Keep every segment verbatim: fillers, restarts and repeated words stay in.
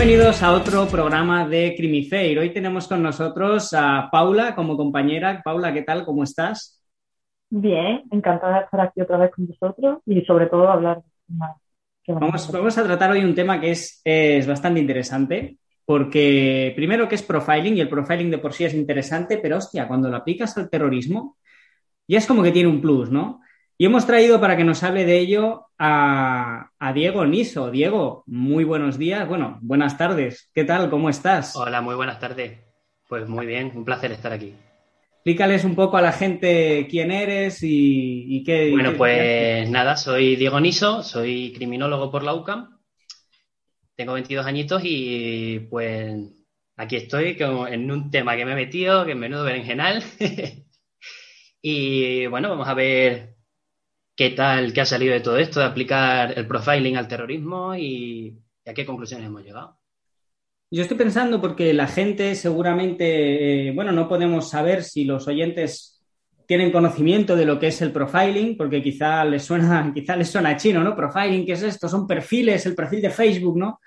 Bienvenidos a otro programa de Crimifair. Hoy tenemos con nosotros a Paula como compañera. Paula, ¿qué tal? ¿Cómo estás? Bien, encantada de estar aquí otra vez con vosotros y sobre todo hablar de... Vamos, vamos a tratar hoy un tema que es, es bastante interesante porque primero que es profiling y el profiling de por sí es interesante, pero hostia, cuando lo aplicas al terrorismo ya es como que tiene un plus, ¿no? Y hemos traído para que nos hable de ello a, a Diego Niso. Diego, muy buenos días. Bueno, buenas tardes. ¿Qué tal? ¿Cómo estás? Hola, muy buenas tardes. Pues muy bien, un placer estar aquí. Explícales un poco a la gente quién eres y, y qué... Bueno, pues qué... nada, soy Diego Niso, soy criminólogo por la UCAM. Tengo veintidós añitos y pues aquí estoy como en un tema que me he metido, que es menudo berenjenal. Y bueno, vamos a ver... ¿Qué tal? ¿Qué ha salido de todo esto de aplicar el profiling al terrorismo y a qué conclusiones hemos llegado? Yo estoy pensando porque la gente seguramente, eh, bueno, no podemos saber si los oyentes tienen conocimiento de lo que es el profiling, porque quizá les suena, quizá les suena chino, ¿no? Profiling, ¿qué es esto? Son perfiles, el perfil de Facebook, ¿no?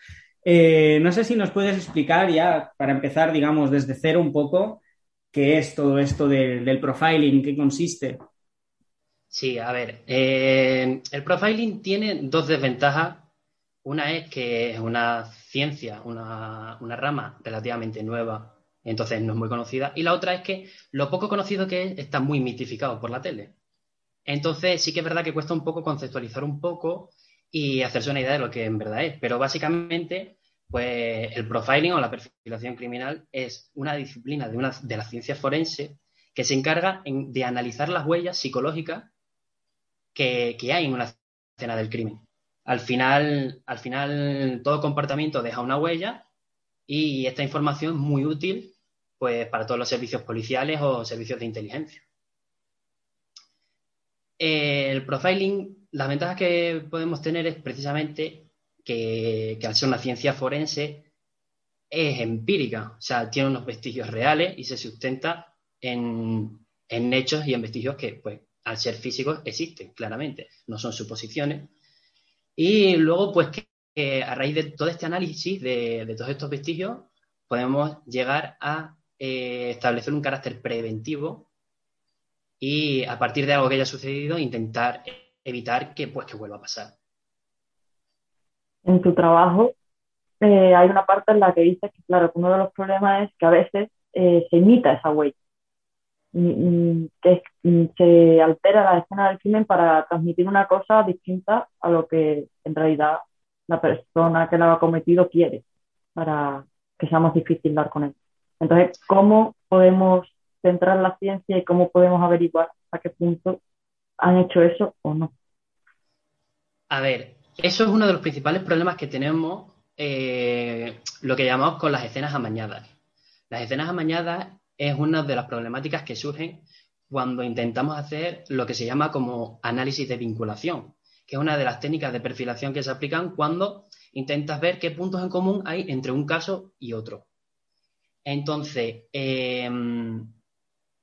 Eh, no sé si nos puedes explicar ya, para empezar, digamos, desde cero un poco, qué es todo esto de, del profiling, qué consiste. Sí, a ver, eh, el profiling tiene dos desventajas. Una es que es una ciencia, una, una rama relativamente nueva, entonces no es muy conocida. Y la otra es que lo poco conocido que es está muy mitificado por la tele. Entonces sí que es verdad que cuesta un poco conceptualizar un poco y hacerse una idea de lo que en verdad es. Pero básicamente, pues el profiling o la perfilación criminal es una disciplina de, una, de la ciencia forense que se encarga en, de analizar las huellas psicológicas Que, que hay en una escena del crimen. Al final, al final todo comportamiento deja una huella y esta información es muy útil pues, para todos los servicios policiales o servicios de inteligencia. El profiling, las ventajas que podemos tener es precisamente que, que al ser una ciencia forense es empírica, o sea, tiene unos vestigios reales y se sustenta en, en hechos y en vestigios que, pues, al ser físicos existen, claramente, no son suposiciones. Y luego, pues, que, que a raíz de todo este análisis de, de todos estos vestigios, podemos llegar a eh, establecer un carácter preventivo y, a partir de algo que haya sucedido, intentar evitar que, pues, que vuelva a pasar. En tu trabajo eh, hay una parte en la que dices que, claro, uno de los problemas es que a veces eh, se imita esa huella, que se altera la escena del crimen para transmitir una cosa distinta a lo que en realidad la persona que la ha cometido quiere, para que sea más difícil dar con él. Entonces, ¿cómo podemos centrar la ciencia y cómo podemos averiguar a qué punto han hecho eso o no? A ver, eso es uno de los principales problemas que tenemos, eh, lo que llamamos con las escenas amañadas. Las escenas amañadas es una de las problemáticas que surgen cuando intentamos hacer lo que se llama como análisis de vinculación, que es una de las técnicas de perfilación que se aplican cuando intentas ver qué puntos en común hay entre un caso y otro. Entonces, eh,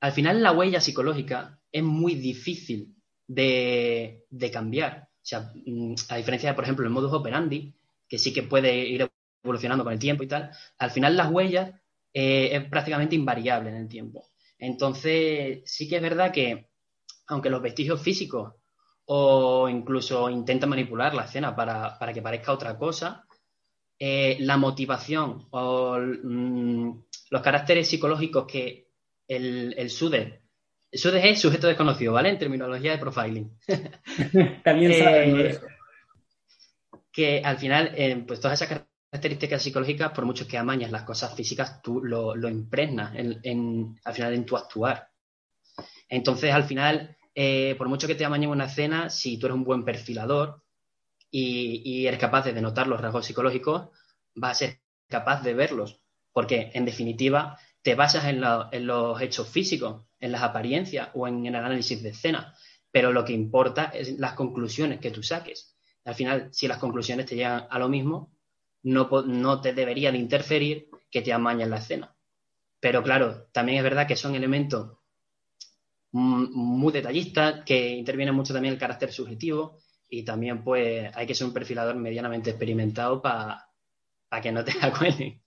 al final la huella psicológica es muy difícil de, de cambiar. O sea, a diferencia de, por ejemplo, el modus operandi, que sí que puede ir evolucionando con el tiempo y tal, al final las huellas Eh, es prácticamente invariable en el tiempo. Entonces, sí que es verdad que, aunque los vestigios físicos o incluso intentan manipular la escena para, para que parezca otra cosa, eh, la motivación o mm, los caracteres psicológicos que el, el SUDES, el SUDES es sujeto desconocido, ¿vale? En terminología de profiling. También sabemos eh, eso. Que al final, eh, pues todas esas características psicológicas, por mucho que amañas las cosas físicas, tú lo, lo impregnas en, en, al final en tu actuar. Entonces, al final, eh, por mucho que te amañen una escena, si tú eres un buen perfilador y, y eres capaz de denotar los rasgos psicológicos, vas a ser capaz de verlos, porque, en definitiva, te basas en, la, en los hechos físicos, en las apariencias o en, en el análisis de escena, pero lo que importa es las conclusiones que tú saques. Al final, si las conclusiones te llegan a lo mismo, No, no te debería de interferir que te amañen la escena. Pero claro, también es verdad que son elementos muy detallistas, que interviene mucho también el carácter subjetivo y también pues hay que ser un perfilador medianamente experimentado para para que no te la cuelen.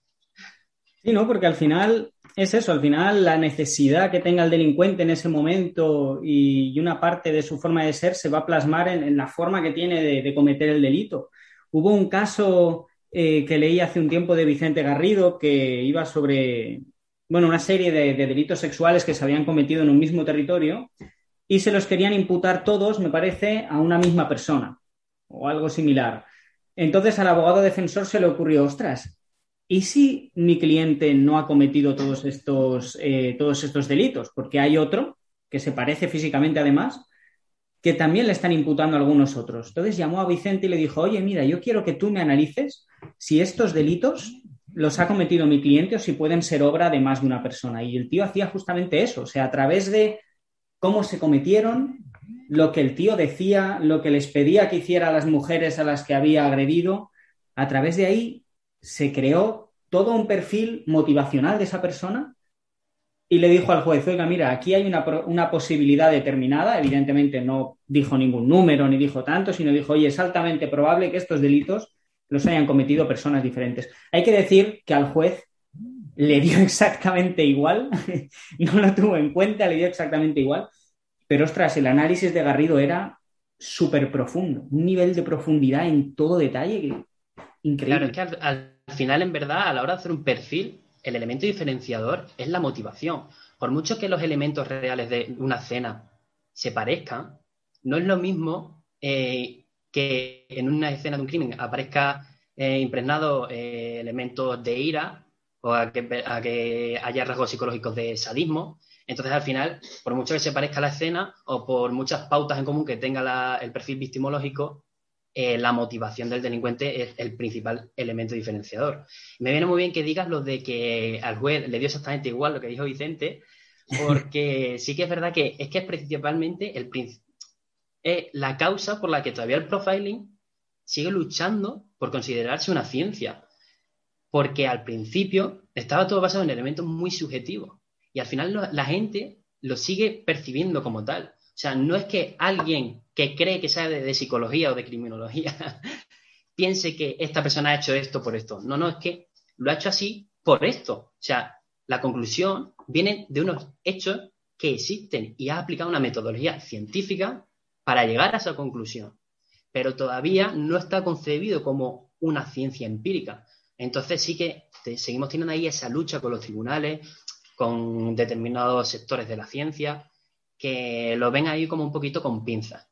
Sí, no, porque al final es eso, al final la necesidad que tenga el delincuente en ese momento y, y una parte de su forma de ser se va a plasmar en, en la forma que tiene de, de cometer el delito. Hubo un caso eh, que leí hace un tiempo de Vicente Garrido que iba sobre, bueno, una serie de, de delitos sexuales que se habían cometido en un mismo territorio y se los querían imputar todos, me parece, a una misma persona o algo similar. Entonces al abogado defensor se le ocurrió, ostras, ¿y si mi cliente no ha cometido todos estos, eh, todos estos delitos? Porque hay otro, que se parece físicamente además, que también le están imputando a algunos otros. Entonces llamó a Vicente y le dijo, oye, mira, yo quiero que tú me analices si estos delitos los ha cometido mi cliente o si pueden ser obra de más de una persona. Y el tío hacía justamente eso, o sea, a través de cómo se cometieron, lo que el tío decía, lo que les pedía que hiciera a las mujeres a las que había agredido, a través de ahí se creó todo un perfil motivacional de esa persona y le dijo al juez, oiga, mira, aquí hay una, una posibilidad determinada, evidentemente no dijo ningún número ni dijo tanto, sino dijo, oye, es altamente probable que estos delitos los hayan cometido personas diferentes. Hay que decir que al juez le dio exactamente igual, no lo tuvo en cuenta, le dio exactamente igual, pero ostras, el análisis de Garrido era súper profundo, un nivel de profundidad en todo detalle que... increíble. Claro, es que al... Al final, en verdad, a la hora de hacer un perfil, el elemento diferenciador es la motivación. Por mucho que los elementos reales de una escena se parezcan, no es lo mismo eh, que en una escena de un crimen aparezca eh, impregnado eh, elementos de ira o a que, a que haya rasgos psicológicos de sadismo. Entonces, al final, por mucho que se parezca la escena o por muchas pautas en común que tenga la, el perfil victimológico, Eh, la motivación del delincuente es el principal elemento diferenciador. Me viene muy bien que digas lo de que al juez le dio exactamente igual lo que dijo Vicente, porque sí que es verdad que es que es principalmente el eh, la causa por la que todavía el profiling sigue luchando por considerarse una ciencia, porque al principio estaba todo basado en elementos muy subjetivos y al final lo, la gente lo sigue percibiendo como tal. O sea, no es que alguien que cree que sabe de psicología o de criminología piense que esta persona ha hecho esto por esto. No, no, es que lo ha hecho así por esto. O sea, la conclusión viene de unos hechos que existen y ha aplicado una metodología científica para llegar a esa conclusión. Pero todavía no está concebido como una ciencia empírica. Entonces sí que te, seguimos teniendo ahí esa lucha con los tribunales, con determinados sectores de la ciencia, que lo ven ahí como un poquito con pinzas.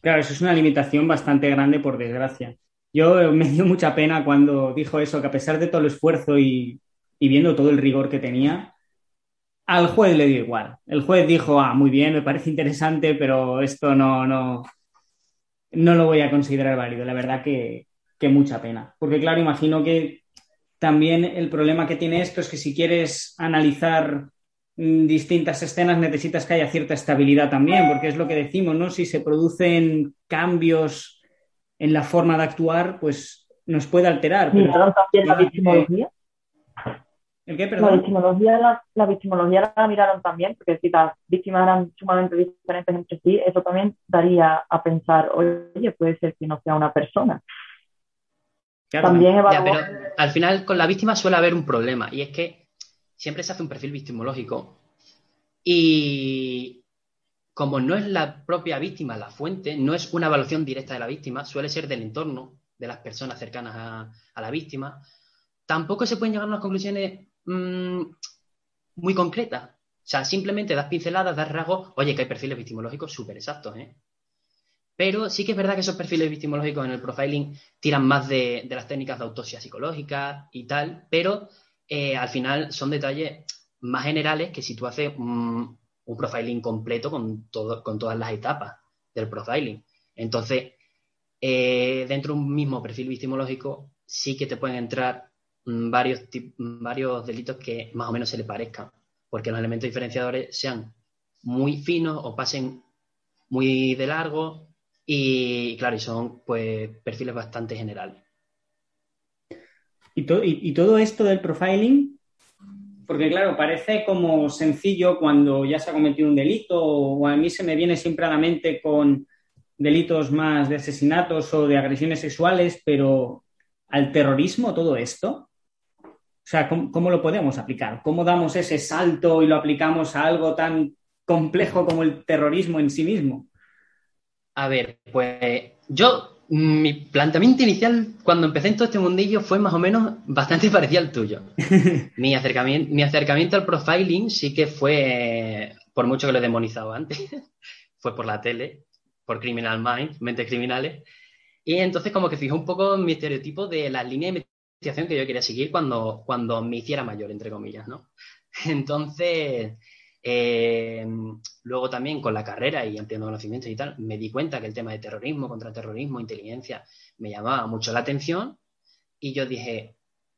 Claro, eso es una limitación bastante grande, por desgracia. Yo me dio mucha pena cuando dijo eso, que a pesar de todo el esfuerzo y, y viendo todo el rigor que tenía, al juez le dio igual. El juez dijo, ah, muy bien, me parece interesante, pero esto no, no, no lo voy a considerar válido. La verdad que, que mucha pena. Porque claro, imagino que también el problema que tiene esto es que si quieres analizar distintas escenas necesitas que haya cierta estabilidad también, porque es lo que decimos, ¿no? Si se producen cambios en la forma de actuar, pues nos puede alterar. Pero... ¿Y también la victimología? ¿El qué, perdón? La victimología la, la victimología la miraron también, porque si las víctimas eran sumamente diferentes entre sí, eso también daría a pensar, oye, puede ser que no sea una persona. Claro, también no. Evaluó... Ya, pero al final con la víctima suele haber un problema, y es que siempre se hace un perfil victimológico y como no es la propia víctima la fuente, no es una evaluación directa de la víctima, suele ser del entorno, de las personas cercanas a, a la víctima, tampoco se pueden llegar a unas conclusiones mmm, muy concretas. O sea, simplemente das pinceladas, das rasgos, oye, que hay perfiles victimológicos súper exactos, ¿eh? Pero sí que es verdad que esos perfiles victimológicos en el profiling tiran más de, de las técnicas de autopsia psicológica y tal, pero... Eh, al final son detalles más generales que si tú haces un, un profiling completo con, todo, con todas las etapas del profiling. Entonces, eh, dentro de un mismo perfil victimológico sí que te pueden entrar mm, varios, tip, varios delitos que más o menos se le parezcan, porque los elementos diferenciadores sean muy finos o pasen muy de largo y, claro, y son pues perfiles bastante generales. Y, to- y, y todo esto del profiling, porque claro, parece como sencillo cuando ya se ha cometido un delito o, o a mí se me viene siempre a la mente con delitos más de asesinatos o de agresiones sexuales, pero al terrorismo todo esto? O sea, ¿cómo, cómo lo podemos aplicar? ¿Cómo damos ese salto y lo aplicamos a algo tan complejo como el terrorismo en sí mismo? A ver, pues yo, mi planteamiento inicial cuando empecé en todo este mundillo fue más o menos bastante parecido al tuyo. mi, acercamiento, mi acercamiento al profiling sí que fue, por mucho que lo he demonizado antes, fue por la tele, por Criminal Minds, Mentes Criminales, y entonces como que fijó un poco mi estereotipo de las líneas de investigación que yo quería seguir cuando, cuando me hiciera mayor, entre comillas, ¿no? Entonces... Eh, luego también con la carrera y ampliando conocimientos y tal, me di cuenta que el tema de terrorismo, contraterrorismo, inteligencia me llamaba mucho la atención y yo dije,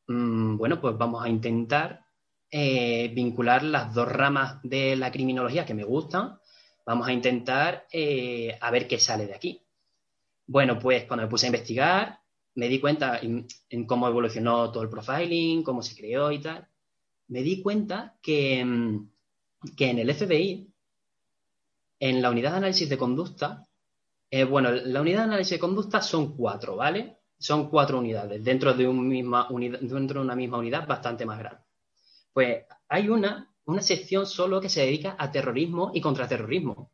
mmm, bueno, pues vamos a intentar eh, vincular las dos ramas de la criminología que me gustan, vamos a intentar eh, a ver qué sale de aquí. Bueno, pues cuando me puse a investigar me di cuenta en, en cómo evolucionó todo el profiling, cómo se creó y tal, me di cuenta que... Mmm, que en el F B I, en la unidad de análisis de conducta, eh, bueno, la unidad de análisis de conducta son cuatro, ¿vale? Son cuatro unidades dentro de, un misma unidad, dentro de una misma unidad bastante más grande. Pues hay una, una sección solo que se dedica a terrorismo y contraterrorismo.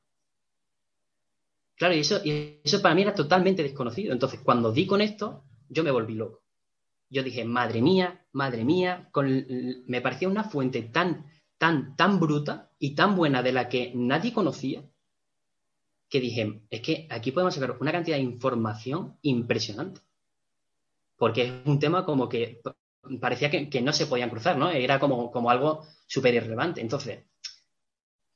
Claro, y eso, y eso para mí era totalmente desconocido. Entonces, cuando di con esto, yo me volví loco. Yo dije, madre mía, madre mía, con, me parecía una fuente tan... Tan, tan bruta y tan buena de la que nadie conocía, que dije, es que aquí podemos sacar una cantidad de información impresionante, porque es un tema como que parecía que, que no se podían cruzar, ¿no? Era como, como algo súper irrelevante. Entonces,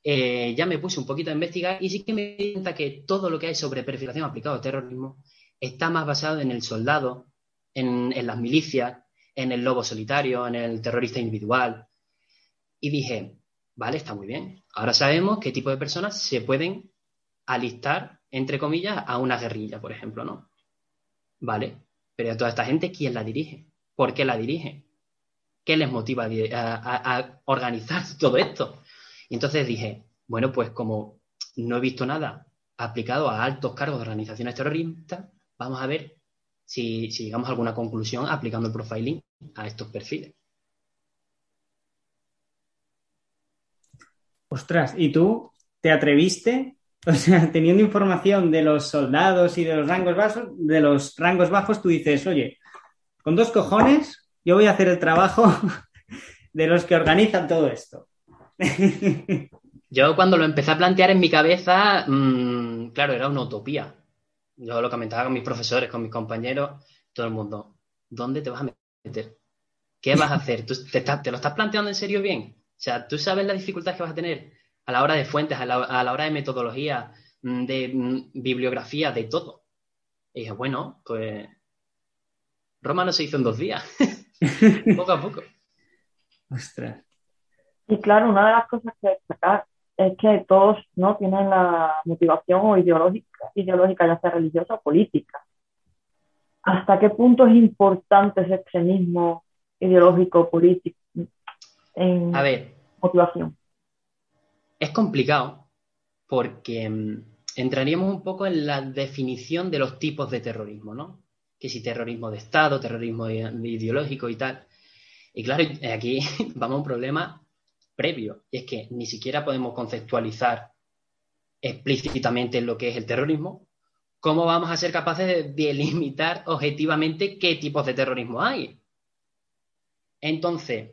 eh, ya me puse un poquito a investigar y sí que me di cuenta que todo lo que hay sobre perfilación aplicado al terrorismo está más basado en el soldado, en, en las milicias, en el lobo solitario, en el terrorista individual. Y dije, vale, está muy bien. Ahora sabemos qué tipo de personas se pueden alistar, entre comillas, a una guerrilla, por ejemplo, ¿no? Vale, pero a toda esta gente, ¿quién la dirige? ¿Por qué la dirige? ¿Qué les motiva a, a, a organizar todo esto? Y entonces dije, bueno, pues como no he visto nada aplicado a altos cargos de organizaciones terroristas, vamos a ver si, si llegamos a alguna conclusión aplicando el profiling a estos perfiles. Ostras, ¿y tú te atreviste? O sea, teniendo información de los soldados y de los rangos bajos, de los rangos bajos, tú dices, oye, con dos cojones yo voy a hacer el trabajo de los que organizan todo esto. Yo cuando lo empecé a plantear en mi cabeza, mmm, claro, era una utopía. Yo lo comentaba con mis profesores, con mis compañeros, todo el mundo, ¿dónde te vas a meter? ¿Qué vas a hacer? ¿Tú te, estás, te lo estás planteando en serio bien? O sea, tú sabes la dificultad que vas a tener a la hora de fuentes, a la, a la hora de metodología, de mm, bibliografía, de todo. Y dije, bueno, pues Roma no se hizo en dos días, poco a poco. Ostras. Y claro, una de las cosas que destacar es que todos no tienen la motivación o ideológica, ideológica ya sea religiosa o política. ¿Hasta qué punto es importante ese extremismo ideológico o político? En a ver, motivación. Es complicado porque um, entraríamos un poco en la definición de los tipos de terrorismo, ¿no? Que si terrorismo de Estado, terrorismo ideológico y tal. Y claro, aquí vamos a un problema previo, y es que ni siquiera podemos conceptualizar explícitamente lo que es el terrorismo. ¿Cómo vamos a ser capaces de delimitar objetivamente qué tipos de terrorismo hay? Entonces,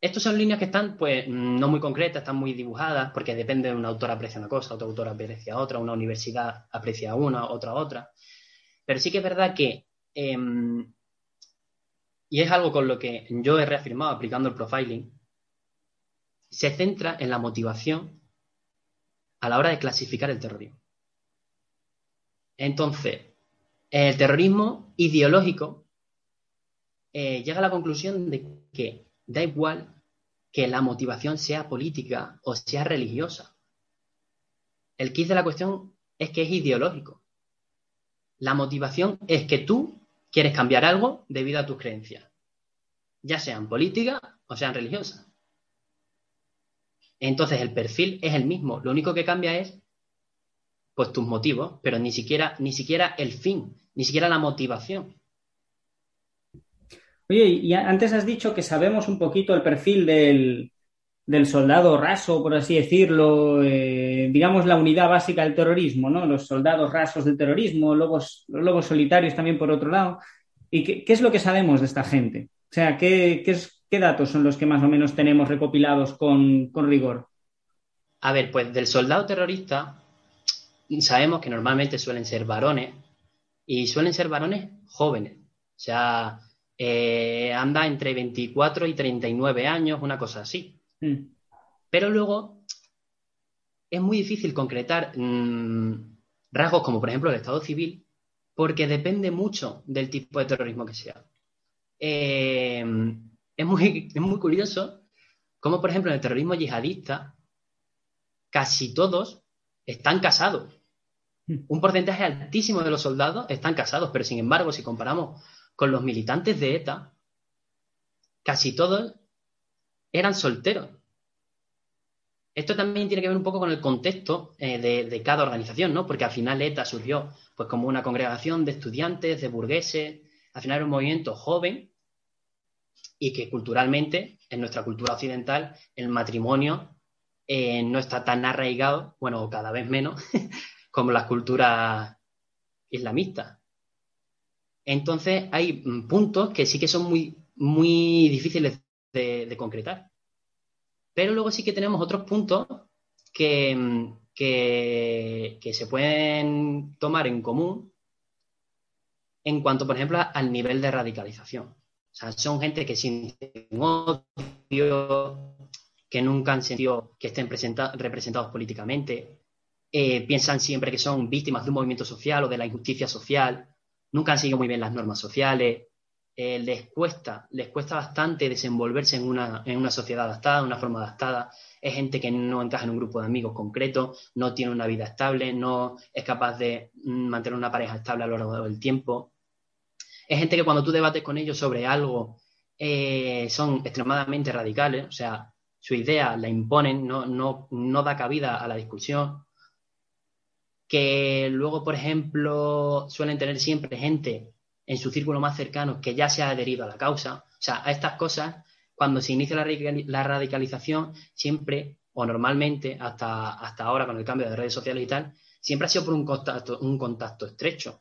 estas son líneas que están, pues, no muy concretas, están muy dibujadas, porque depende de una autora aprecia una cosa, otra autora aprecia otra, una universidad aprecia una, otra otra. Pero sí que es verdad que, eh, y es algo con lo que yo he reafirmado aplicando el profiling, se centra en la motivación a la hora de clasificar el terrorismo. Entonces, el terrorismo ideológico eh, llega a la conclusión de que da igual que la motivación sea política o sea religiosa. El quid de la cuestión es que es ideológico. La motivación es que tú quieres cambiar algo debido a tus creencias, ya sean políticas o sean religiosas. Entonces el perfil es el mismo, lo único que cambia es pues tus motivos, pero ni siquiera, ni siquiera el fin, ni siquiera la motivación. Oye, y antes has dicho que sabemos un poquito el perfil del, del soldado raso, por así decirlo, eh, digamos la unidad básica del terrorismo, ¿no? Los soldados rasos del terrorismo, lobos, los lobos solitarios también por otro lado. ¿Y qué, qué es lo que sabemos de esta gente? O sea, ¿qué, qué, es, qué datos son los que más o menos tenemos recopilados con, con rigor? A ver, pues del soldado terrorista sabemos que normalmente suelen ser varones y suelen ser varones jóvenes. O sea, eh, anda entre veinticuatro y treinta y nueve años, una cosa así. Mm. Pero luego es muy difícil concretar mmm, rasgos como, por ejemplo, el Estado civil, porque depende mucho del tipo de terrorismo que sea. Eh, es, muy, es muy curioso cómo, por ejemplo, en el terrorismo yihadista casi todos están casados. Un porcentaje altísimo de los soldados están casados, pero sin embargo, si comparamos con los militantes de ETA, casi todos eran solteros. Esto también tiene que ver un poco con el contexto eh, de, de cada organización, ¿no? Porque al final ETA surgió pues, como una congregación de estudiantes, de burgueses. Al final era un movimiento joven y que culturalmente, en nuestra cultura occidental, el matrimonio eh, no está tan arraigado, bueno, cada vez menos, como las culturas islamistas. Entonces hay puntos que sí que son muy, muy difíciles de, de concretar. Pero luego sí que tenemos otros puntos que, que, que se pueden tomar en común en cuanto, por ejemplo, al nivel de radicalización. O sea, son gente que sienten odio, que nunca han sentido que estén presenta- representados políticamente, eh, piensan siempre que son víctimas de un movimiento social o de la injusticia social, nunca han seguido muy bien las normas sociales, eh, les cuesta, les cuesta bastante desenvolverse en una, en una sociedad adaptada, una forma adaptada. Es gente que no encaja en un grupo de amigos concreto, no tiene una vida estable, no es capaz de mantener una pareja estable a lo largo del tiempo. Es gente que cuando tú debates con ellos sobre algo eh, son extremadamente radicales, o sea, su idea la imponen, no, no, no da cabida a la discusión. Que luego, por ejemplo, suelen tener siempre gente en su círculo más cercano que ya se ha adherido a la causa. O sea, a estas cosas, cuando se inicia la radicalización, siempre, o normalmente, hasta, hasta ahora con el cambio de redes sociales y tal, siempre ha sido por un contacto, un contacto estrecho.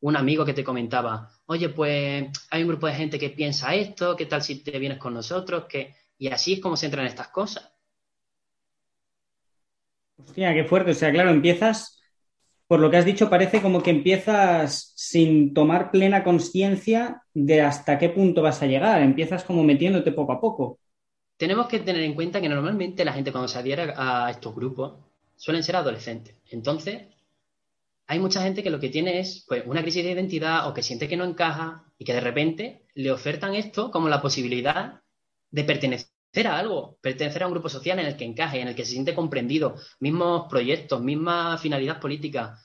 Un amigo que te comentaba, oye, pues hay un grupo de gente que piensa esto, ¿qué tal si te vienes con nosotros? ¿Qué? Y así es como se entran estas cosas. Hostia, qué fuerte. O sea, claro, empiezas, por lo que has dicho, parece como que empiezas sin tomar plena conciencia de hasta qué punto vas a llegar. Empiezas como metiéndote poco a poco. Tenemos que tener en cuenta que normalmente la gente cuando se adhiere a estos grupos suelen ser adolescentes. Entonces, hay mucha gente que lo que tiene es pues, una crisis de identidad o que siente que no encaja y que de repente le ofertan esto como la posibilidad de pertenecer a algo, pertenecer a un grupo social en el que encaje, en el que se siente comprendido, mismos proyectos, misma finalidad política.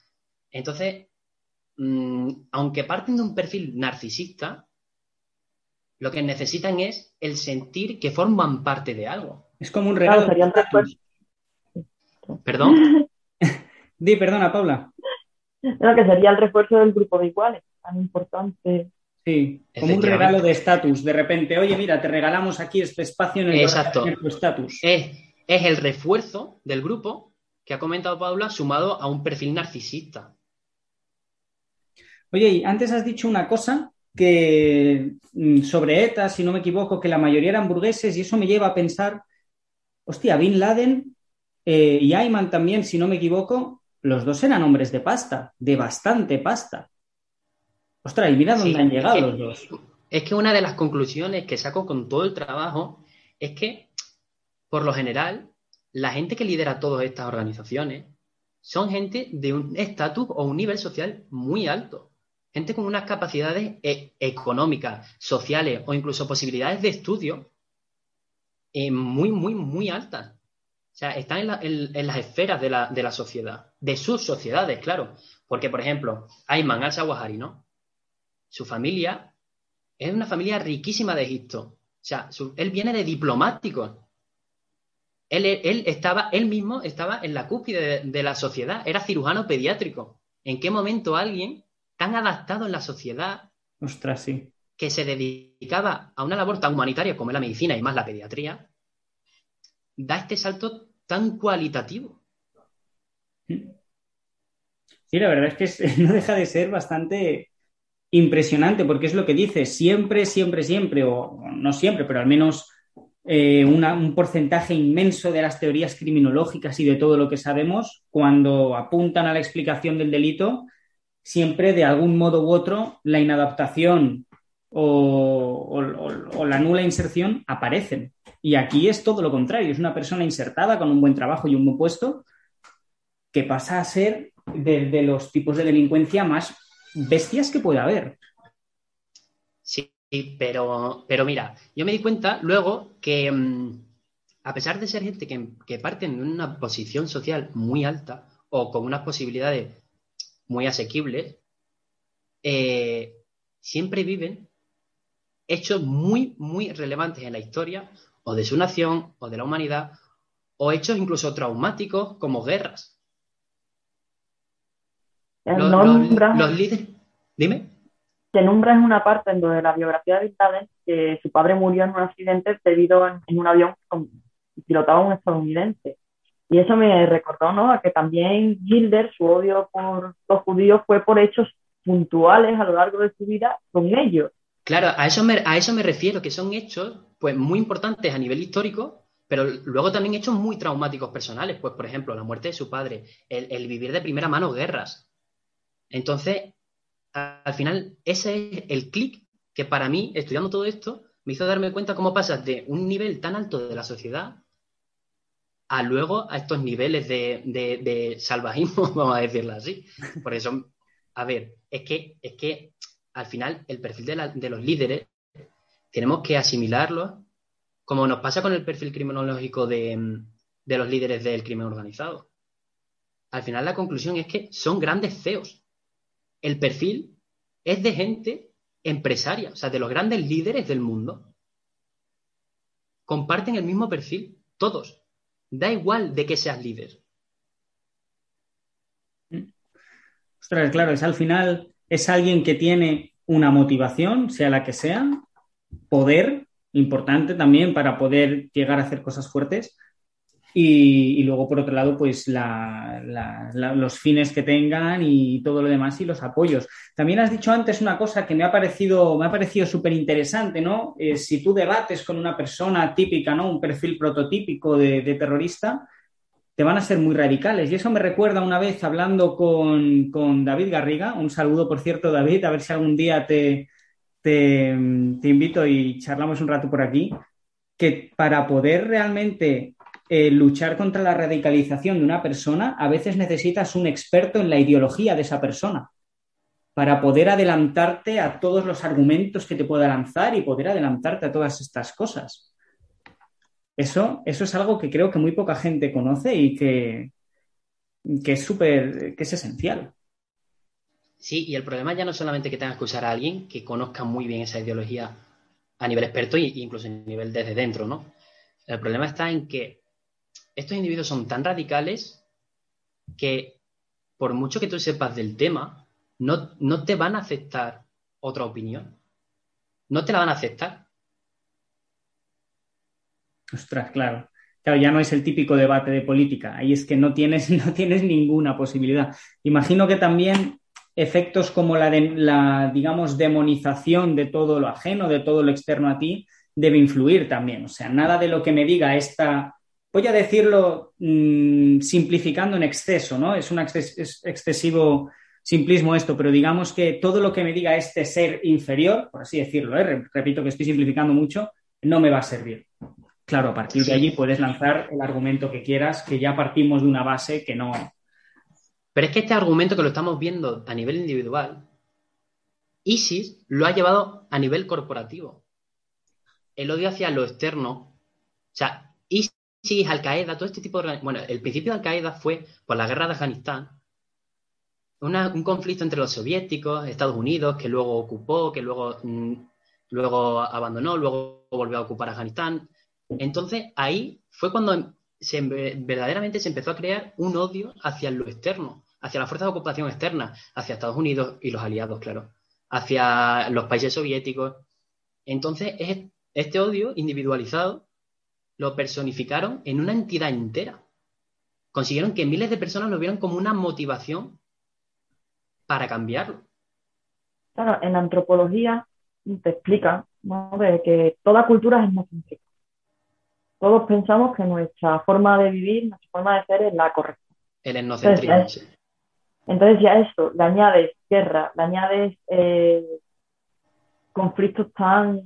Entonces, mmm, aunque parten de un perfil narcisista, lo que necesitan es el sentir que forman parte de algo. Es como un regalo. Claro, ¿Perdón? Di, perdona, Paula. No, que sería el refuerzo del grupo de iguales, tan importante. Sí, como un regalo de estatus. De repente, oye, mira, te regalamos aquí este espacio en el que tu estatus. Es, es el refuerzo del grupo que ha comentado Paula sumado a un perfil narcisista. Oye, y antes has dicho una cosa que sobre ETA, si no me equivoco, que la mayoría eran burgueses y eso me lleva a pensar, hostia, Bin Laden eh, y Ayman también, si no me equivoco, los dos eran hombres de pasta, de bastante pasta. Ostras, y mira dónde sí, han llegado es que, los dos. Es que una de las conclusiones que saco con todo el trabajo es que, por lo general, la gente que lidera todas estas organizaciones son gente de un estatus o un nivel social muy alto. Gente con unas capacidades e- económicas, sociales o incluso posibilidades de estudio eh, muy, muy, muy altas. O sea, están en, la, en, en las esferas de la, de la sociedad, de sus sociedades, claro. Porque, por ejemplo, Ayman al-Zawahiri, ¿no? Su familia es una familia riquísima de Egipto. O sea, su, él viene de diplomáticos. Él, él, estaba, él mismo estaba en la cúspide de, de la sociedad. Era cirujano pediátrico. ¿En qué momento alguien tan adaptado en la sociedad Ostras, sí. que se dedicaba a una labor tan humanitaria como es la medicina y más la pediatría, da este salto tan cualitativo. Sí, la verdad es que es, no deja de ser bastante impresionante, porque es lo que dice, siempre, siempre, siempre, o no siempre, pero al menos eh, una, un porcentaje inmenso de las teorías criminológicas y de todo lo que sabemos, cuando apuntan a la explicación del delito, siempre de algún modo u otro la inadaptación O, o, o la nula inserción aparecen. Y aquí es todo lo contrario, es una persona insertada con un buen trabajo y un buen puesto que pasa a ser de, de los tipos de delincuencia más bestias que puede haber. Sí, pero, pero mira, yo me di cuenta luego que a pesar de ser gente que, que parten de una posición social muy alta o con unas posibilidades muy asequibles, eh, siempre viven hechos muy, muy relevantes en la historia, o de su nación, o de la humanidad, o hechos incluso traumáticos como guerras. Los, nombras, los, los líderes... Dime. Te nombras una parte en de la biografía de Bin Laden que su padre murió en un accidente debido en, en un avión que pilotaba un estadounidense. Y eso me recordó, ¿no?, a que también Hitler, su odio por los judíos fue por hechos puntuales a lo largo de su vida con ellos. Claro, a eso me, a eso me refiero, que son hechos pues muy importantes a nivel histórico, pero luego también hechos muy traumáticos personales, pues por ejemplo, la muerte de su padre, el, el vivir de primera mano guerras. Entonces, a, al final, ese es el clic que para mí, estudiando todo esto, me hizo darme cuenta cómo pasas de un nivel tan alto de la sociedad a luego a estos niveles de, de, de salvajismo, vamos a decirlo así. Por eso, a ver, es que, es que al final el perfil de, la, de los líderes tenemos que asimilarlo como nos pasa con el perfil criminológico de, de los líderes del crimen organizado. Al final la conclusión es que son grandes C E Os. El perfil es de gente empresaria, o sea, de los grandes líderes del mundo. Comparten el mismo perfil, todos. Da igual de que seas líder. Ostras, claro, es al final, es alguien que tiene una motivación, sea la que sea, poder, importante también para poder llegar a hacer cosas fuertes, y, y luego por otro lado, pues la, la, la, los fines que tengan y todo lo demás y los apoyos. También has dicho antes una cosa que me ha parecido, me ha parecido súper interesante, ¿no? Eh, si tú debates con una persona típica, ¿no?, un perfil prototípico de, de terrorista, te van a ser muy radicales. Y eso me recuerda una vez hablando con, con David Garriga. Un saludo, por cierto, David, a ver si algún día te, te, te invito y charlamos un rato por aquí, que para poder realmente eh, luchar contra la radicalización de una persona, a veces necesitas un experto en la ideología de esa persona para poder adelantarte a todos los argumentos que te pueda lanzar y poder adelantarte a todas estas cosas. Eso, eso es algo que creo que muy poca gente conoce y que, que es súper, que es esencial. Sí, y el problema ya no es solamente que tengas que usar a alguien que conozca muy bien esa ideología a nivel experto e incluso a nivel desde dentro, ¿no? El problema está en que estos individuos son tan radicales que por mucho que tú sepas del tema, no, no te van a aceptar otra opinión. No te la van a aceptar. Ostras, claro. Claro, ya no es el típico debate de política. Ahí es que no tienes, no tienes ninguna posibilidad. Imagino que también efectos como la, de, la, digamos, demonización de todo lo ajeno, de todo lo externo a ti, debe influir también. O sea, nada de lo que me diga esta... Voy a decirlo mmm, simplificando en exceso, ¿no? Es un exces, es excesivo simplismo esto, pero digamos que todo lo que me diga este ser inferior, por así decirlo, ¿eh? Repito que estoy simplificando mucho, no me va a servir. Claro, a partir de allí puedes lanzar el argumento que quieras, que ya partimos de una base que no... Pero es que este argumento que lo estamos viendo a nivel individual, ISIS lo ha llevado a nivel corporativo. El odio hacia lo externo. O sea, ISIS, Al Qaeda, todo este tipo de... Bueno, el principio de Al Qaeda fue por la guerra de Afganistán. Una, un conflicto entre los soviéticos, Estados Unidos, que luego ocupó, que luego, mmm, luego abandonó, luego volvió a ocupar Afganistán... Entonces, ahí fue cuando se, verdaderamente se empezó a crear un odio hacia lo externo, hacia las fuerzas de ocupación externas, hacia Estados Unidos y los aliados, claro, hacia los países soviéticos, Entonces, es, este odio individualizado lo personificaron en una entidad entera. Consiguieron que miles de personas lo vieran como una motivación para cambiarlo. Claro, en la antropología te explica, ¿no?, de que toda cultura es etnocéntrica. Todos pensamos que nuestra forma de vivir, nuestra forma de ser es la correcta. El etnocentrismo, entonces, sí. Entonces ya eso, le añades guerra, le añades eh, conflictos tan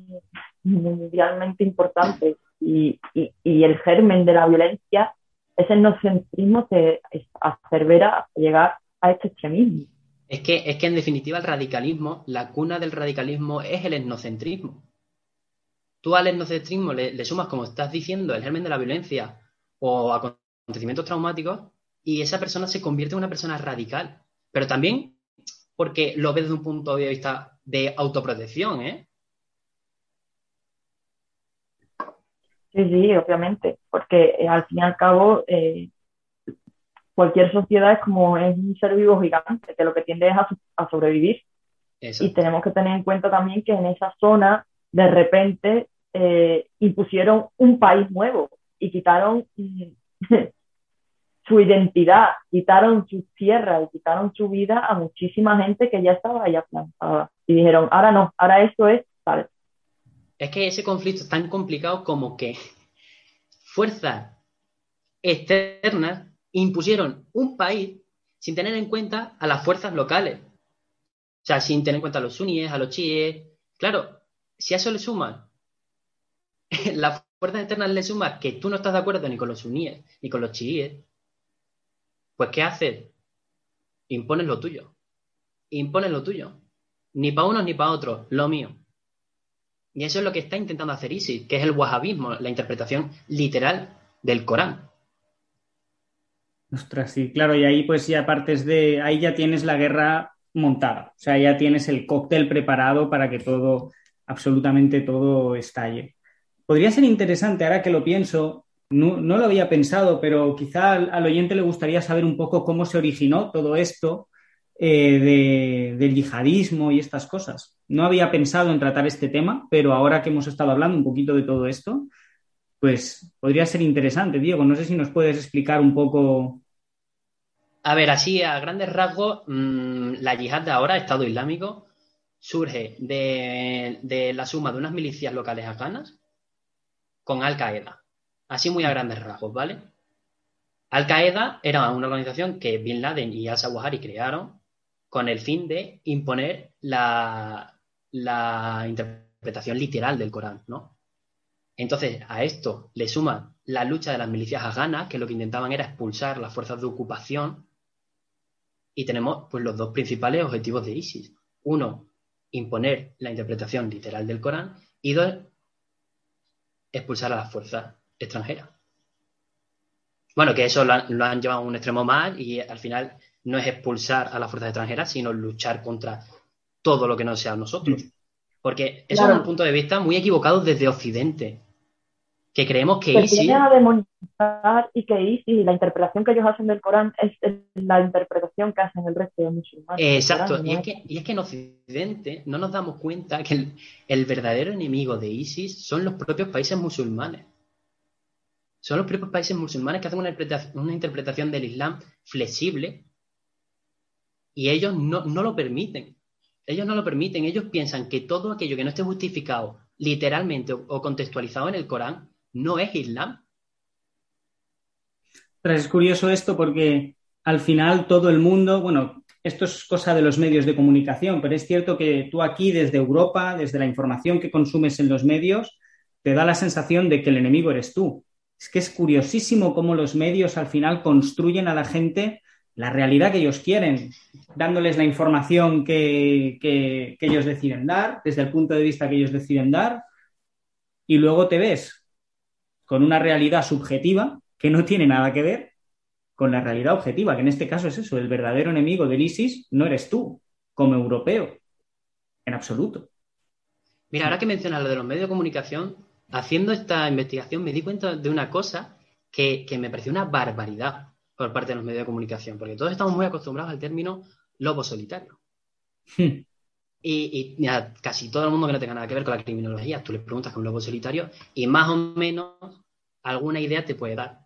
mundialmente importantes y, y, y el germen de la violencia, ese etnocentrismo se acerbera hasta llegar a este extremismo. Es que, es que en definitiva el radicalismo, la cuna del radicalismo es el etnocentrismo. Tú al etnocentrismo le, le sumas, como estás diciendo, el germen de la violencia o acontecimientos traumáticos y esa persona se convierte en una persona radical. Pero también porque lo ves desde un punto de vista de autoprotección, ¿eh? Sí, sí, obviamente, porque eh, al fin y al cabo... Eh... Cualquier sociedad es como es un ser vivo gigante, que lo que tiende es a, a sobrevivir. Exacto. Y tenemos que tener en cuenta también que en esa zona, de repente, eh, impusieron un país nuevo y quitaron su identidad, quitaron sus tierras y quitaron su vida a muchísima gente que ya estaba allá plantada. Y dijeron, ahora no, ahora esto es tal. Es que ese conflicto es tan complicado como que fuerzas externas impusieron un país sin tener en cuenta a las fuerzas locales. O sea, sin tener en cuenta a los suníes, a los chiíes. Claro, si a eso le suman, las fuerzas externas le suman que tú no estás de acuerdo ni con los suníes ni con los chiíes, pues ¿qué haces? Impones lo tuyo. Impones lo tuyo. Ni para unos ni para otros, lo mío. Y eso es lo que está intentando hacer ISIS, que es el wahabismo, la interpretación literal del Corán. Ostras, sí, claro, y ahí pues ya partes de, ahí ya tienes la guerra montada, o sea, ya tienes el cóctel preparado para que todo, absolutamente todo estalle. Podría ser interesante, ahora que lo pienso, no, no lo había pensado, pero quizá al, al oyente le gustaría saber un poco cómo se originó todo esto eh, de, del yihadismo y estas cosas. No había pensado en tratar este tema, pero ahora que hemos estado hablando un poquito de todo esto, pues podría ser interesante. Diego, no sé si nos puedes explicar un poco... A ver, así a grandes rasgos, mmm, la yihad de ahora, Estado Islámico, surge de, de la suma de unas milicias locales afganas con Al Qaeda. Así muy a grandes rasgos, ¿vale? Al Qaeda era una organización que Bin Laden y al-Zawahiri crearon con el fin de imponer la, la interpretación literal del Corán, ¿no? Entonces, a esto le suman la lucha de las milicias afganas, que lo que intentaban era expulsar las fuerzas de ocupación, y tenemos pues los dos principales objetivos de ISIS. Uno, imponer la interpretación literal del Corán, y dos, expulsar a las fuerzas extranjeras. Bueno, que eso lo han, lo han llevado a un extremo más, y al final no es expulsar a las fuerzas extranjeras, sino luchar contra todo lo que no sea nosotros. Porque eso, claro, es un punto de vista muy equivocado desde Occidente, que creemos que ISIS... Que vienen a demonizar y que ISIS, la interpretación que ellos hacen del Corán es la interpretación que hacen el resto de musulmanes. Exacto, Corán, ¿no? y, es que, y es que en Occidente no nos damos cuenta que el, el verdadero enemigo de ISIS son los propios países musulmanes. Son los propios países musulmanes que hacen una interpretación, una interpretación del Islam flexible y ellos no, no lo permiten. Ellos no lo permiten. Ellos piensan que todo aquello que no esté justificado literalmente o, o contextualizado en el Corán no es Islam. Pero es curioso esto porque al final todo el mundo, bueno, esto es cosa de los medios de comunicación, pero es cierto que tú aquí desde Europa, desde la información que consumes en los medios, te da la sensación de que el enemigo eres tú. Es que es curiosísimo cómo los medios al final construyen a la gente la realidad que ellos quieren, dándoles la información que, que, que ellos deciden dar, desde el punto de vista que ellos deciden dar, y luego te ves con una realidad subjetiva que no tiene nada que ver con la realidad objetiva, que en este caso es eso, el verdadero enemigo del ISIS no eres tú, como europeo, en absoluto. Mira, ahora que mencionas lo de los medios de comunicación, haciendo esta investigación me di cuenta de una cosa que, que me pareció una barbaridad por parte de los medios de comunicación, porque todos estamos muy acostumbrados al término lobo solitario. Hmm. Y, y a casi todo el mundo que no tenga nada que ver con la criminología, tú le preguntas con un lobo solitario y más o menos alguna idea te puede dar.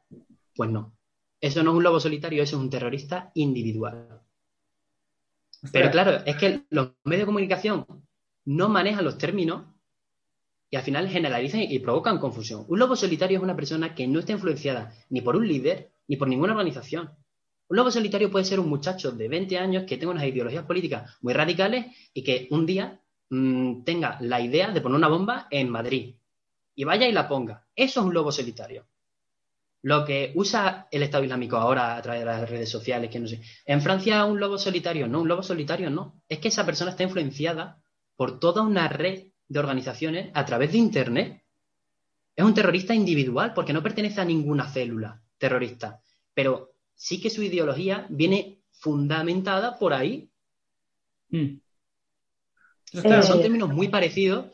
Pues no. Eso no es un lobo solitario, eso es un terrorista individual. O sea, pero claro, es que los medios de comunicación no manejan los términos y al final generalizan y provocan confusión. Un lobo solitario es una persona que no está influenciada ni por un líder ni por ninguna organización. Un lobo solitario puede ser un muchacho de veinte años que tenga unas ideologías políticas muy radicales y que un día mmm, tenga la idea de poner una bomba en Madrid y vaya y la ponga. Eso es un lobo solitario. Lo que usa el Estado Islámico ahora a través de las redes sociales, que no sé. En Francia un lobo solitario, no, un lobo solitario no. Es que esa persona está influenciada por toda una red de organizaciones a través de Internet. Es un terrorista individual porque no pertenece a ninguna célula terrorista, pero sí que su ideología viene fundamentada por ahí. Mm. Claro, son términos muy parecidos,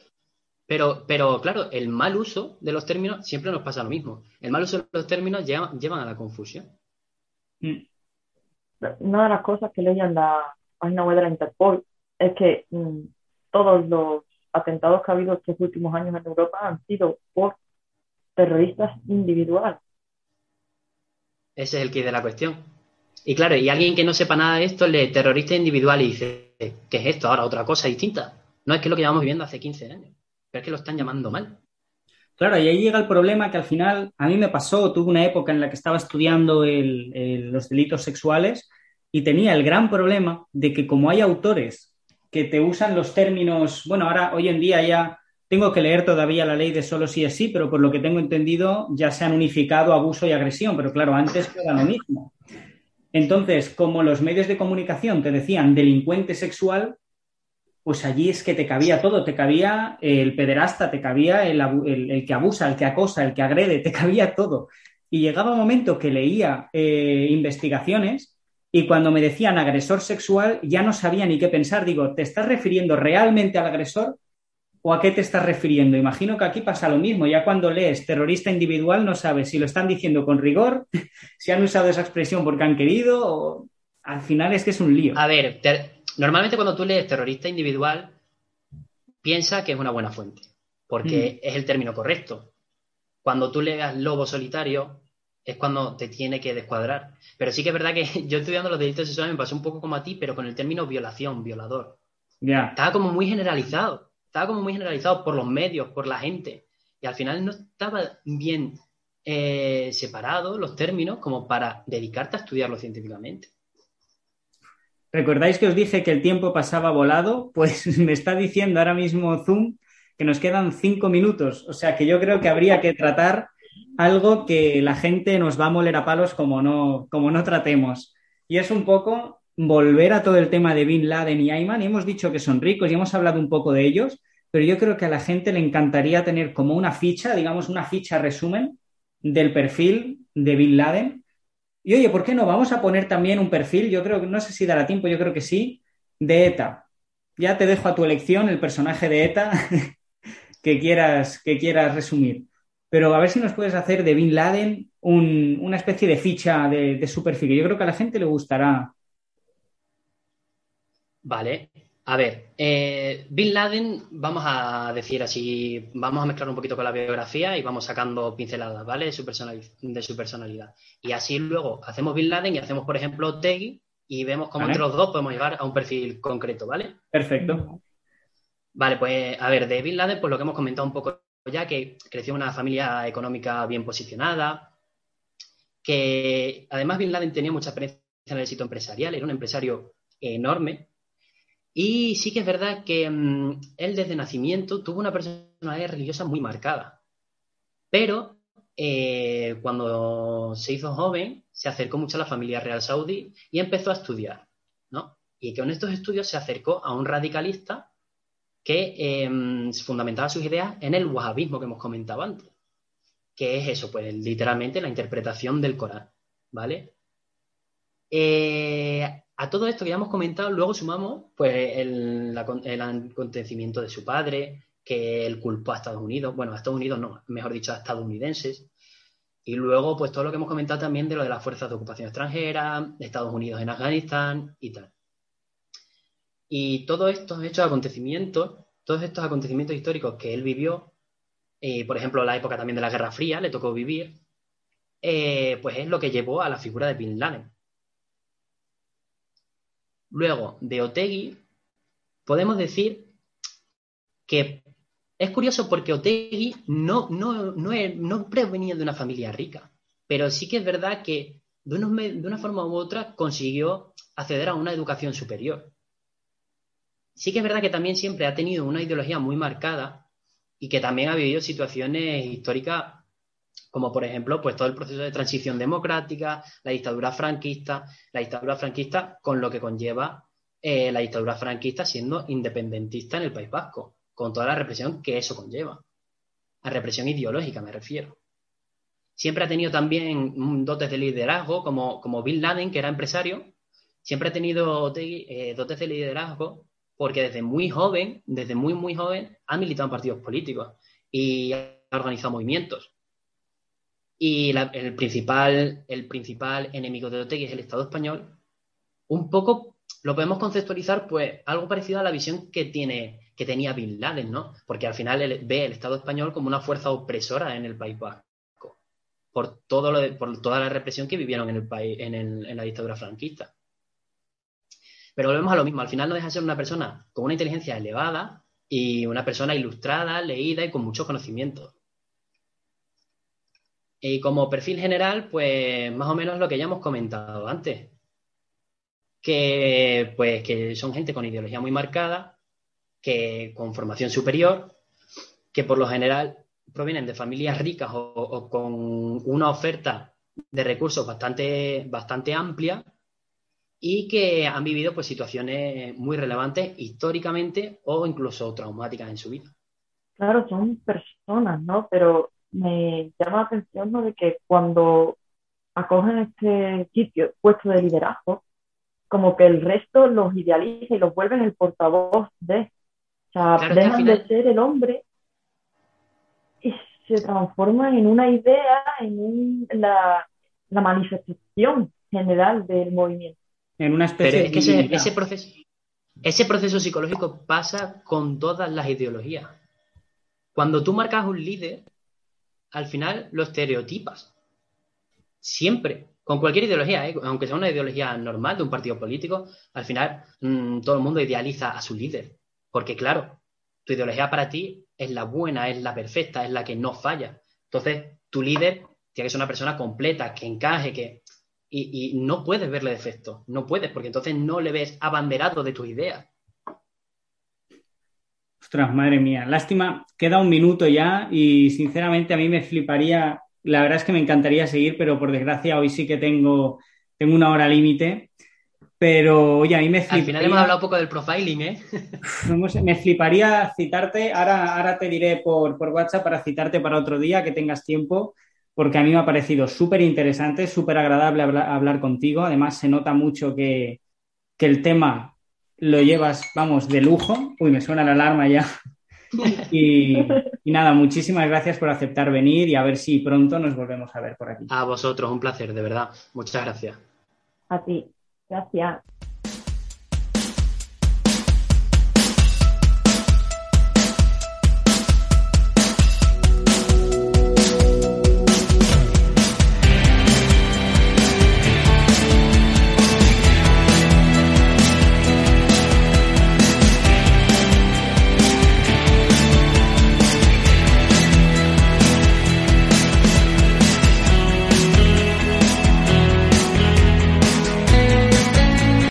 pero, pero claro, el mal uso de los términos siempre nos pasa lo mismo. El mal uso de los términos lleva, llevan a la confusión. Mm. Una de las cosas que leí en la página web de la Interpol es que mmm, todos los atentados que ha habido estos últimos años en Europa han sido por terroristas individuales. Ese es el quid de la cuestión. Y claro, y alguien que no sepa nada de esto le terrorista individual y dice, ¿qué es esto? Ahora otra cosa distinta. No, es que es lo que llevamos viviendo hace quince años. Pero es que lo están llamando mal. Claro, y ahí llega el problema que al final, a mí me pasó, tuve una época en la que estaba estudiando el, el, los delitos sexuales y tenía el gran problema de que como hay autores que te usan los términos, bueno, ahora hoy en día ya... Tengo que leer todavía la ley de solo sí es sí, pero por lo que tengo entendido ya se han unificado abuso y agresión, pero claro, antes era lo mismo. Entonces, como los medios de comunicación te decían delincuente sexual, pues allí es que te cabía todo, te cabía el pederasta, te cabía el, el, el que abusa, el que acosa, el que agrede, te cabía todo. Y llegaba un momento que leía eh, investigaciones y cuando me decían agresor sexual ya no sabía ni qué pensar. Digo, ¿te estás refiriendo realmente al agresor? ¿O a qué te estás refiriendo? Imagino que aquí pasa lo mismo. Ya cuando lees terrorista individual no sabes si lo están diciendo con rigor, si han usado esa expresión porque han querido, o al final es que es un lío. A ver, ter... normalmente cuando tú lees terrorista individual piensa que es una buena fuente, porque mm. es el término correcto. Cuando tú leas lobo solitario es cuando te tiene que descuadrar. Pero sí que es verdad que yo estudiando los delitos sexuales me pasó un poco como a ti, pero con el término violación, violador. Yeah. Estaba como muy generalizado. Estaba como muy generalizado por los medios, por la gente. Y al final no estaba bien eh, separado los términos como para dedicarte a estudiarlo científicamente. ¿Recordáis que os dije que el tiempo pasaba volado? Pues me está diciendo ahora mismo Zoom que nos quedan cinco minutos. O sea que yo creo que habría que tratar algo que la gente nos va a moler a palos como no, como no tratemos. Y es un poco... volver a todo el tema de Bin Laden y Ayman. Y hemos dicho que son ricos y hemos hablado un poco de ellos, pero yo creo que a la gente le encantaría tener como una ficha, digamos una ficha resumen del perfil de Bin Laden. Y oye, ¿por qué no? Vamos a poner también un perfil, yo creo que, no sé si dará tiempo, yo creo que sí, de ETA. Ya te dejo a tu elección el personaje de ETA que quieras, que quieras resumir. Pero a ver si nos puedes hacer de Bin Laden un, una especie de ficha de, de su perfil, que yo creo que a la gente le gustará. Vale, a ver, eh, Bin Laden, vamos a decir así, vamos a mezclar un poquito con la biografía y vamos sacando pinceladas, ¿vale? De su, personali- de su personalidad. Y así luego hacemos Bin Laden y hacemos, por ejemplo, Otegi y vemos cómo, ¿vale?, entre los dos podemos llegar a un perfil concreto, ¿vale? Perfecto. Vale, pues a ver, de Bin Laden, pues lo que hemos comentado un poco ya, que creció en una familia económica bien posicionada, que además Bin Laden tenía mucha experiencia en el éxito empresarial, era un empresario enorme. Y sí que es verdad que mmm, él desde nacimiento tuvo una personalidad religiosa muy marcada. Pero eh, cuando se hizo joven, se acercó mucho a la familia real saudí y empezó a estudiar, ¿no? Y con estos estudios se acercó a un radicalista que eh, fundamentaba sus ideas en el wahabismo que hemos comentado antes. ¿Qué es eso? Pues literalmente la interpretación del Corán, ¿vale? Eh... A todo esto que ya hemos comentado, luego sumamos pues el, la, el acontecimiento de su padre, que él culpó a Estados Unidos, bueno, a Estados Unidos no, mejor dicho, a estadounidenses, y luego pues todo lo que hemos comentado también de lo de las fuerzas de ocupación extranjera, de Estados Unidos en Afganistán y tal. Y todos estos hechos, acontecimientos, todos estos acontecimientos históricos que él vivió, eh, por ejemplo, la época también de la Guerra Fría, le tocó vivir, eh, pues es lo que llevó a la figura de Bin Laden. Luego, de Otegi, podemos decir que es curioso porque Otegi no, no, no, no provenía de una familia rica, pero sí que es verdad que de, unos, de una forma u otra consiguió acceder a una educación superior. Sí que es verdad que también siempre ha tenido una ideología muy marcada y que también ha vivido situaciones históricas como, por ejemplo, pues todo el proceso de transición democrática, la dictadura franquista, la dictadura franquista con lo que conlleva eh, la dictadura franquista siendo independentista en el País Vasco, con toda la represión que eso conlleva. A represión ideológica me refiero. Siempre ha tenido también dotes de liderazgo, como, como Bin Laden, que era empresario. Siempre ha tenido eh, dotes de liderazgo porque desde muy joven, desde muy, muy joven, ha militado en partidos políticos y ha organizado movimientos. Y la, el, principal, el principal enemigo de Otegi es el Estado español. Un poco lo podemos conceptualizar, pues, algo parecido a la visión que, tiene, que tenía Bin Laden, ¿no? Porque al final él ve el Estado español como una fuerza opresora en el País Vasco, por, todo lo de, por toda la represión que vivieron en, el país, en, el, en la dictadura franquista. Pero volvemos a lo mismo, al final no deja de ser una persona con una inteligencia elevada y una persona ilustrada, leída y con muchos conocimientos. Y como perfil general, pues más o menos lo que ya hemos comentado antes, que, pues, que son gente con ideología muy marcada, que con formación superior, que por lo general provienen de familias ricas o, o con una oferta de recursos bastante, bastante amplia, y que han vivido pues situaciones muy relevantes históricamente o incluso traumáticas en su vida. Claro, son personas, ¿no? Pero me llama la atención, ¿no?, de que cuando acogen este sitio, puesto de liderazgo, como que el resto los idealiza y los vuelven el portavoz de. O sea, claro, dejan final... de ser el hombre y se transforman en una idea, en un, la, la manifestación general del movimiento. En una especie Pero es que ese, ese, proceso, ese proceso psicológico pasa con todas las ideologías. Cuando tú marcas un líder, al final lo estereotipas. Siempre. Con cualquier ideología, ¿eh? Aunque sea una ideología normal de un partido político, al final mmm, todo el mundo idealiza a su líder. Porque claro, tu ideología para ti es la buena, es la perfecta, es la que no falla. Entonces, tu líder tiene que ser una persona completa, que encaje, que... Y, y no puedes verle defectos, no puedes, porque entonces no le ves abanderado de tus ideas. Ostras, madre mía, lástima, queda un minuto ya y sinceramente a mí me fliparía, la verdad es que me encantaría seguir, pero por desgracia hoy sí que tengo, tengo una hora límite, pero oye, a mí me fliparía... Al final hemos hablado un poco del profiling, ¿eh? Me fliparía citarte, ahora, ahora te diré por, por WhatsApp para citarte para otro día que tengas tiempo, porque a mí me ha parecido súper interesante, súper agradable hablar, hablar contigo. Además, se nota mucho que, que el tema lo llevas, vamos, de lujo. Uy, me suena la alarma ya. Y, y nada, muchísimas gracias por aceptar venir y a ver si pronto nos volvemos a ver por aquí. A vosotros, un placer, de verdad. Muchas gracias. A ti, gracias.